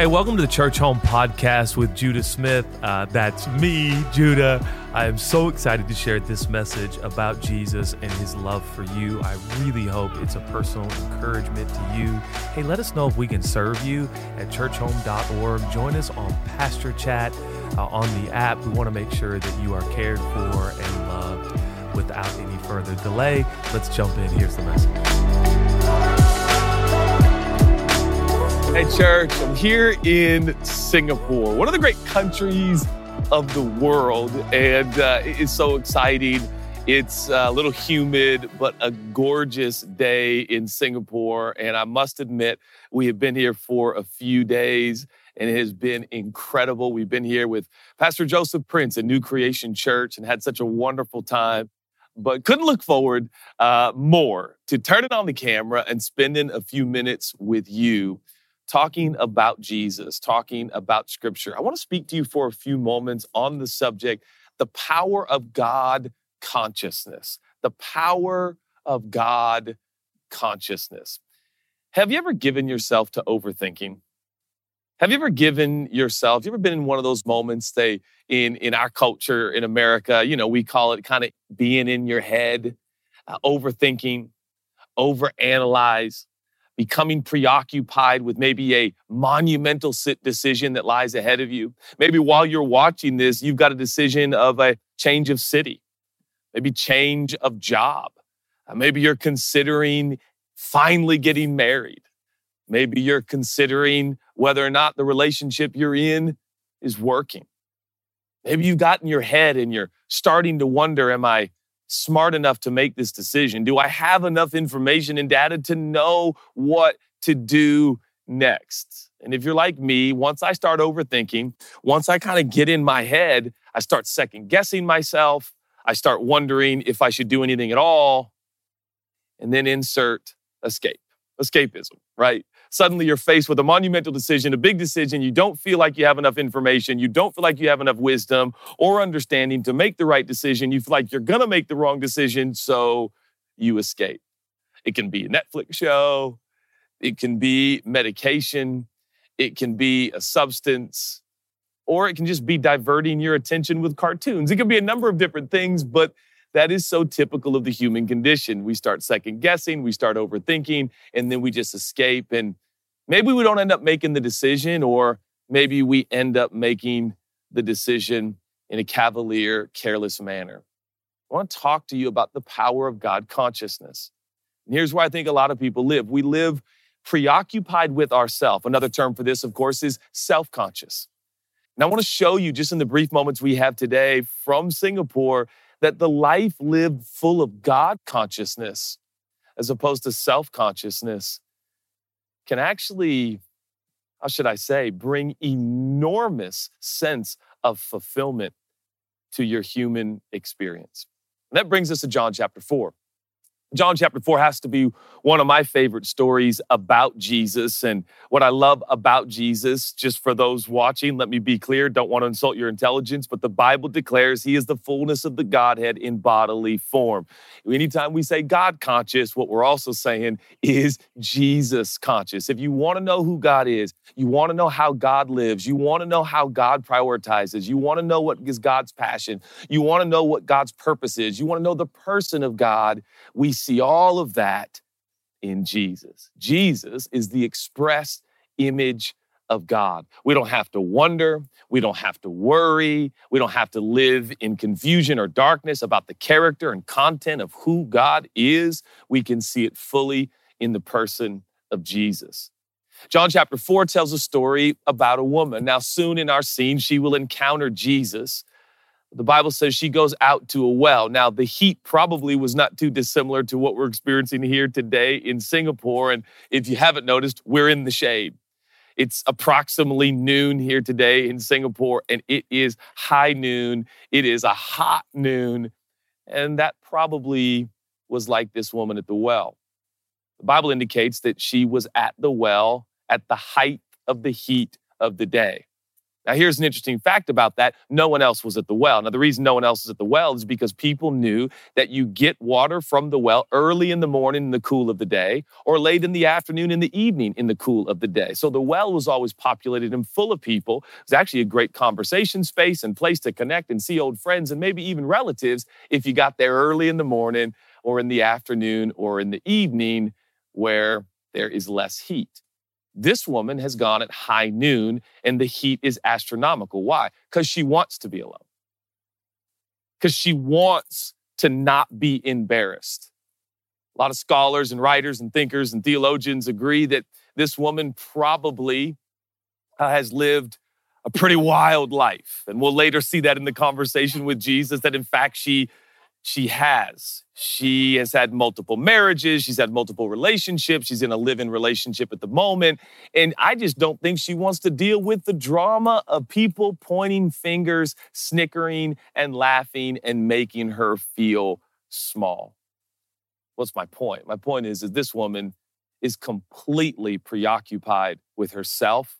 Hey, welcome to the Church Home Podcast with Judah Smith. That's me, Judah. I am so excited to share this message about Jesus and his love for you. I really hope it's a personal encouragement to you. Hey, let us know if we can serve you at churchhome.org. Join us on Pastor Chat on the app. We want to make sure that you are cared for and loved. Without any further delay, let's jump in. Here's the message. Hey church, I'm here in Singapore, one of the great countries of the world, and it is so exciting. It's a little humid, but a gorgeous day in Singapore, and I must admit, we have been here for a few days, and it has been incredible. We've been here with Pastor Joseph Prince at New Creation Church and had such a wonderful time. But couldn't look forward more to turning on the camera and spending a few minutes with you talking about Jesus, talking about Scripture. I want to speak to you for a few moments on the subject, the power of God consciousness, the power of God consciousness. Have you ever given yourself to overthinking? Have you ever given yourself, you ever been in one of those moments, say, in our culture, in America, you know, we call it kind of being in your head, overthinking, overanalyze, becoming preoccupied with maybe a monumental decision that lies ahead of you. Maybe while you're watching this, you've got a decision of a change of city, maybe change of job. Maybe you're considering finally getting married. Maybe you're considering whether or not the relationship you're in is working. Maybe you've got in your head and you're starting to wonder, am I smart enough to make this decision? Do I have enough information and data to know what to do next? And if you're like me, once I start overthinking, once I kind of get in my head, I start second guessing myself. I start wondering if I should do anything at all. And then insert escapism, right? Suddenly you're faced with a monumental decision, a big decision. You don't feel like you have enough information. You don't feel like you have enough wisdom or understanding to make the right decision. You feel like you're going to make the wrong decision, so you escape. It can be a Netflix show. It can be medication. It can be a substance. Or it can just be diverting your attention with cartoons. It can be a number of different things, but that is so typical of the human condition. We start second guessing, we start overthinking, and then we just escape. And maybe we don't end up making the decision, or maybe we end up making the decision in a cavalier, careless manner. I want to talk to you about the power of God consciousness. And here's where I think a lot of people live. We live preoccupied with ourselves. Another term for this, of course, is self-conscious. And I want to show you just in the brief moments we have today from Singapore that the life lived full of God consciousness, as opposed to self-consciousness, can actually, how should I say, bring enormous sense of fulfillment to your human experience. And that brings us to John chapter 4. John chapter 4 has to be one of my favorite stories about Jesus. And what I love about Jesus, just for those watching, let me be clear, don't want to insult your intelligence, but the Bible declares he is the fullness of the Godhead in bodily form. Anytime we say God conscious, what we're also saying is Jesus conscious. If you want to know who God is, you want to know how God lives, you want to know how God prioritizes, you want to know what is God's passion, you want to know what God's purpose is, you want to know the person of God, we see all of that in Jesus. Jesus is the express image of God. We don't have to wonder. We don't have to worry. We don't have to live in confusion or darkness about the character and content of who God is. We can see it fully in the person of Jesus. John chapter 4 tells a story about a woman. Now, soon in our scene, she will encounter Jesus. The Bible says she goes out to a well. Now, the heat probably was not too dissimilar to what we're experiencing here today in Singapore. And if you haven't noticed, we're in the shade. It's approximately noon here today in Singapore, and it is high noon. It is a hot noon. And that probably was like this woman at the well. The Bible indicates that she was at the well at the height of the heat of the day. Now, here's an interesting fact about that. No one else was at the well. Now, the reason no one else is at the well is because people knew that you get water from the well early in the morning in the cool of the day or late in the afternoon in the evening in the cool of the day. So the well was always populated and full of people. It was actually a great conversation space and place to connect and see old friends and maybe even relatives if you got there early in the morning or in the afternoon or in the evening where there is less heat. This woman has gone at high noon and the heat is astronomical. Why? Because she wants to be alone. Because she wants to not be embarrassed. A lot of scholars and writers and thinkers and theologians agree that this woman probably has lived a pretty wild life. And we'll later see that in the conversation with Jesus, that in fact she has. She has had multiple marriages. She's had multiple relationships. She's in a live-in relationship at the moment. And I just don't think she wants to deal with the drama of people pointing fingers, snickering and laughing and making her feel small. What's my point? My point is this woman is completely preoccupied with herself,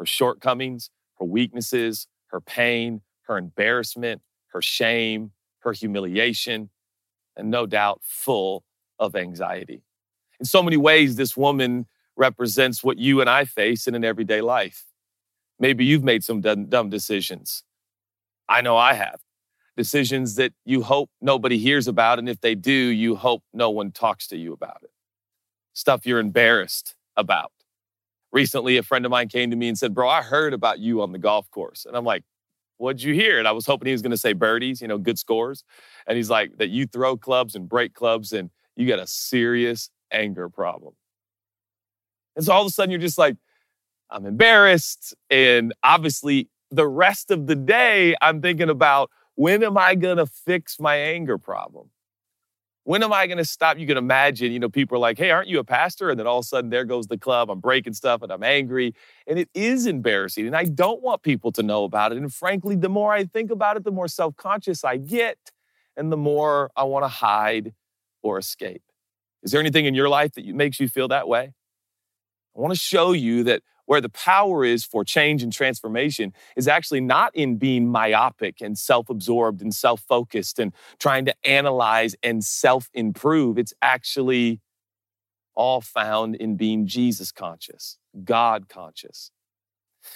her shortcomings, her weaknesses, her pain, her embarrassment, her shame, her humiliation, and no doubt full of anxiety. In so many ways, this woman represents what you and I face in an everyday life. Maybe you've made some dumb decisions. I know I have. Decisions that you hope nobody hears about, and if they do, you hope no one talks to you about it. Stuff you're embarrassed about. Recently, a friend of mine came to me and said, "Bro, I heard about you on the golf course." And I'm like, "What'd you hear?" And I was hoping he was going to say birdies, good scores. And he's like, "That you throw clubs and break clubs and you got a serious anger problem." And so all of a sudden you're just like, I'm embarrassed. And obviously the rest of the day, I'm thinking about, when am I going to fix my anger problem? When am I going to stop? You can imagine, people are like, "Hey, aren't you a pastor?" And then all of a sudden, there goes the club. I'm breaking stuff and I'm angry. And it is embarrassing. And I don't want people to know about it. And frankly, the more I think about it, the more self-conscious I get and the more I want to hide or escape. Is there anything in your life that makes you feel that way? I want to show you that where the power is for change and transformation is actually not in being myopic and self-absorbed and self-focused and trying to analyze and self-improve. It's actually all found in being Jesus conscious, God conscious.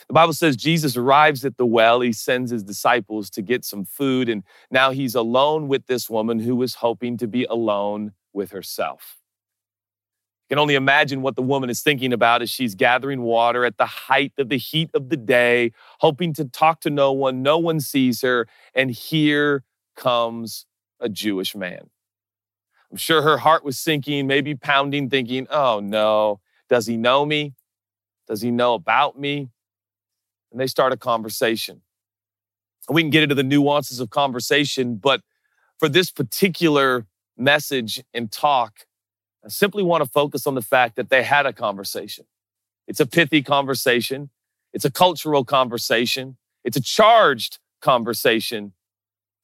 The Bible says Jesus arrives at the well. He sends his disciples to get some food, and now he's alone with this woman who was hoping to be alone with herself. You can only imagine what the woman is thinking about as she's gathering water at the height of the heat of the day, hoping to talk to no one. No one sees her. And here comes a Jewish man. I'm sure her heart was sinking, maybe pounding, thinking, "Oh no, does he know me? Does he know about me?" And they start a conversation. And we can get into the nuances of conversation, but for this particular message and talk, I simply want to focus on the fact that they had a conversation. It's a pithy conversation. It's a cultural conversation. It's a charged conversation.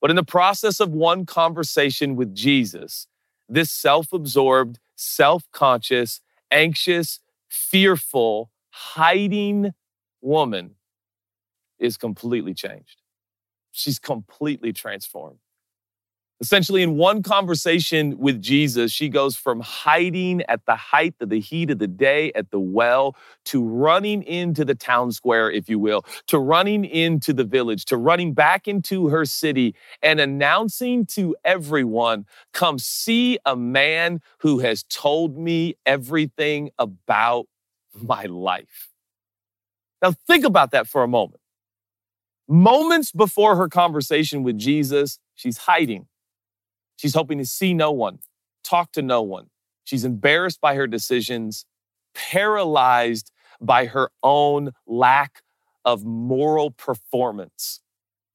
But in the process of one conversation with Jesus, this self-absorbed, self-conscious, anxious, fearful, hiding woman is completely changed. She's completely transformed. Essentially, in one conversation with Jesus, she goes from hiding at the height of the heat of the day at the well to running into the town square, if you will, to running into the village, to running back into her city and announcing to everyone, "Come see a man who has told me everything about my life." Now, think about that for a moment. Moments before her conversation with Jesus, she's hiding. She's hoping to see no one, talk to no one. She's embarrassed by her decisions, paralyzed by her own lack of moral performance,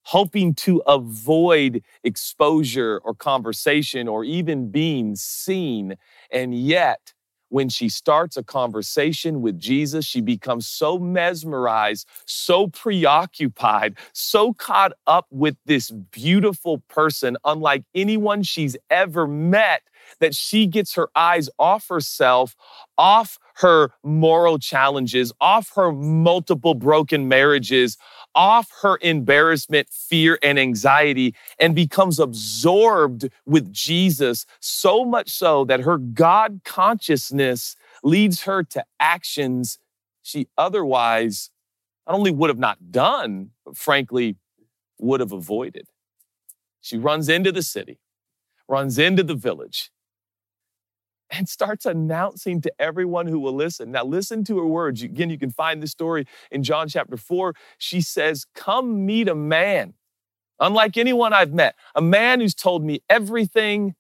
hoping to avoid exposure or conversation or even being seen. And yet, when she starts a conversation with Jesus, she becomes so mesmerized, so preoccupied, so caught up with this beautiful person, unlike anyone she's ever met, that she gets her eyes off herself off her moral challenges, off her multiple broken marriages, off her embarrassment, fear, and anxiety, and becomes absorbed with Jesus, so much so that her God consciousness leads her to actions she otherwise not only would have not done, but frankly, would have avoided. She runs into the city, runs into the village, and starts announcing to everyone who will listen. Now, listen to her words. Again, you can find this story in John chapter 4. She says, "Come meet a man, unlike anyone I've met, a man who's told me everything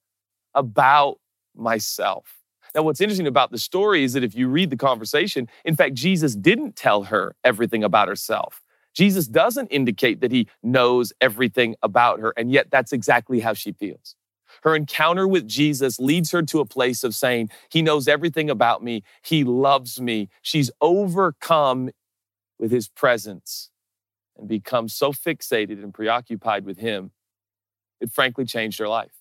about myself." Now, what's interesting about the story is that if you read the conversation, in fact, Jesus didn't tell her everything about herself. Jesus doesn't indicate that he knows everything about her, and yet that's exactly how she feels. Her encounter with Jesus leads her to a place of saying, he knows everything about me. He loves me. She's overcome with his presence and become so fixated and preoccupied with him, it frankly changed her life.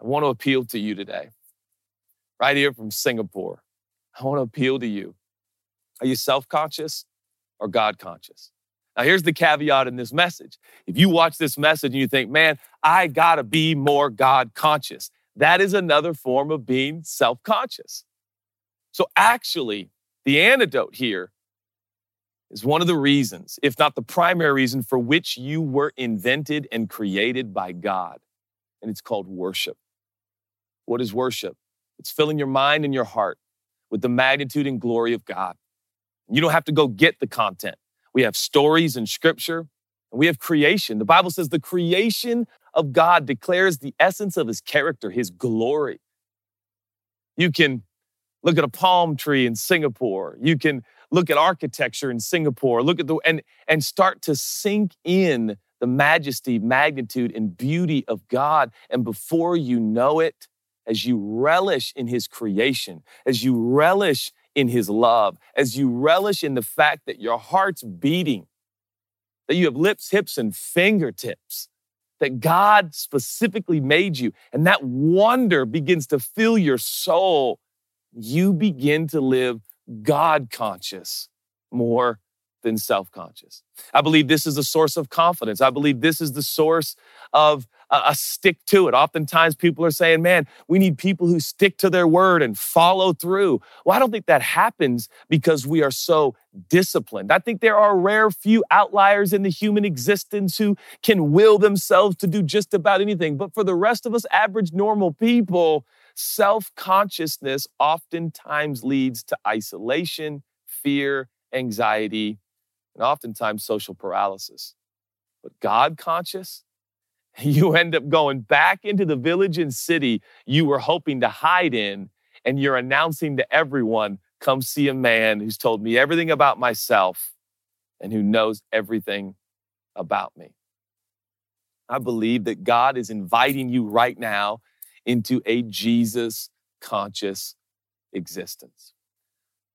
I want to appeal to you today, right here from Singapore. I want to appeal to you. Are you self-conscious or God-conscious? Now, here's the caveat in this message. If you watch this message and you think, man, I gotta be more God-conscious, that is another form of being self-conscious. So actually, the antidote here is one of the reasons, if not the primary reason, for which you were invented and created by God. And it's called worship. What is worship? It's filling your mind and your heart with the magnitude and glory of God. You don't have to go get the content. We have stories in scripture, and we have creation. The Bible says the creation of God declares the essence of his character, his glory. You can look at a palm tree in Singapore. You can look at architecture in Singapore. Look at and start to sink in the majesty, magnitude, and beauty of God. And before you know it, as you relish in his creation, as you relish in his love, as you relish in the fact that your heart's beating, that you have lips, hips, and fingertips, that God specifically made you, and that wonder begins to fill your soul, you begin to live God-conscious more than self-conscious. I believe this is the source of confidence. I believe this is the source of a stick to it. Oftentimes people are saying, man, we need people who stick to their word and follow through. Well, I don't think that happens because we are so disciplined. I think there are rare few outliers in the human existence who can will themselves to do just about anything. But for the rest of us, average normal people, self-consciousness oftentimes leads to isolation, fear, anxiety, and oftentimes social paralysis. But God-conscious, you end up going back into the village and city you were hoping to hide in, and you're announcing to everyone, come see a man who's told me everything about myself and who knows everything about me. I believe that God is inviting you right now into a Jesus-conscious existence.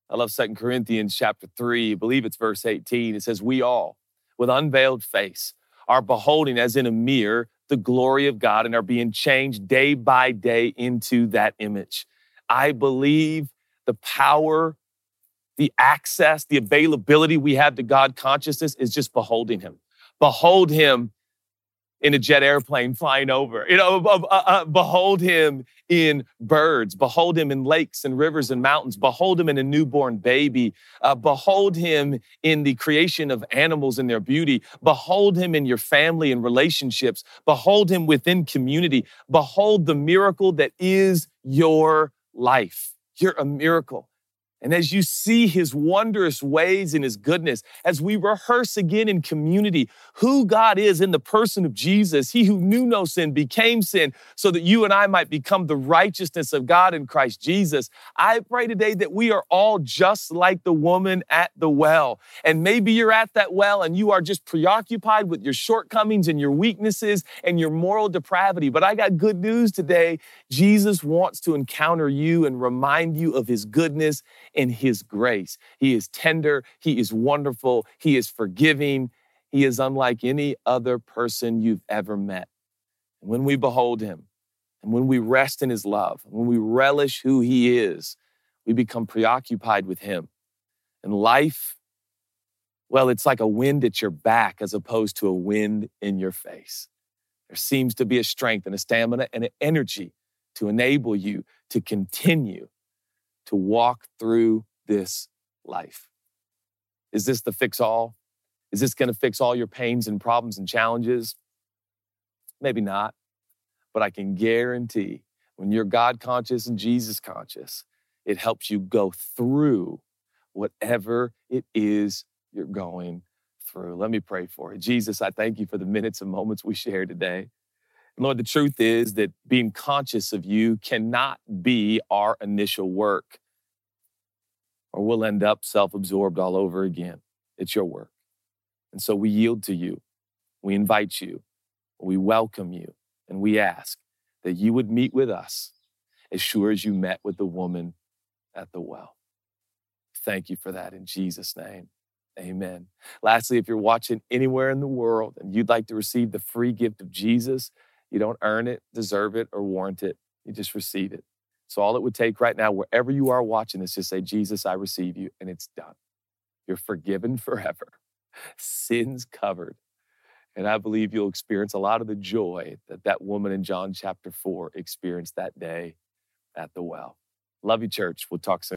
I love 2 Corinthians chapter 3, I believe it's verse 18. It says, we all, with unveiled face, are beholding as in a mirror the glory of God and are being changed day by day into that image. I believe the power, the access, the availability we have to God consciousness is just beholding him. Behold him in a jet airplane flying over. Behold him in birds. Behold him in lakes and rivers and mountains. Behold him in a newborn baby. Behold him in the creation of animals and their beauty. Behold him in your family and relationships. Behold him within community. Behold the miracle that is your life. You're a miracle. And as you see his wondrous ways and his goodness, as we rehearse again in community who God is in the person of Jesus, he who knew no sin became sin so that you and I might become the righteousness of God in Christ Jesus. I pray today that we are all just like the woman at the well. And maybe you're at that well and you are just preoccupied with your shortcomings and your weaknesses and your moral depravity. But I got good news today. Jesus wants to encounter you and remind you of his goodness in his grace. He is tender. He is wonderful. He is forgiving. He is unlike any other person you've ever met. When we behold him, And when we rest in his love, when we relish who he is, we become preoccupied with him. And life, well, it's like a wind at your back as opposed to a wind in your face. There seems to be a strength and a stamina and an energy to enable you to continue to walk through this life. Is this the fix-all? Is this going to fix all your pains and problems and challenges? Maybe not. But I can guarantee when you're God conscious and Jesus conscious, it helps you go through whatever it is you're going through. Let me pray for it. Jesus, I thank you for the minutes and moments we shared today. And Lord, the truth is that being conscious of you cannot be our initial work, or we'll end up self-absorbed all over again. It's your work. And so we yield to you. We invite you. We welcome you. And we ask that you would meet with us as sure as you met with the woman at the well. Thank you for that in Jesus' name. Amen. Lastly, if you're watching anywhere in the world and you'd like to receive the free gift of Jesus, you don't earn it, deserve it, or warrant it. You just receive it. So all it would take right now, wherever you are watching this, just say, Jesus, I receive you, and it's done. You're forgiven forever. Sins covered. And I believe you'll experience a lot of the joy that that woman in John chapter 4 experienced that day at the well. Love you, church. We'll talk soon.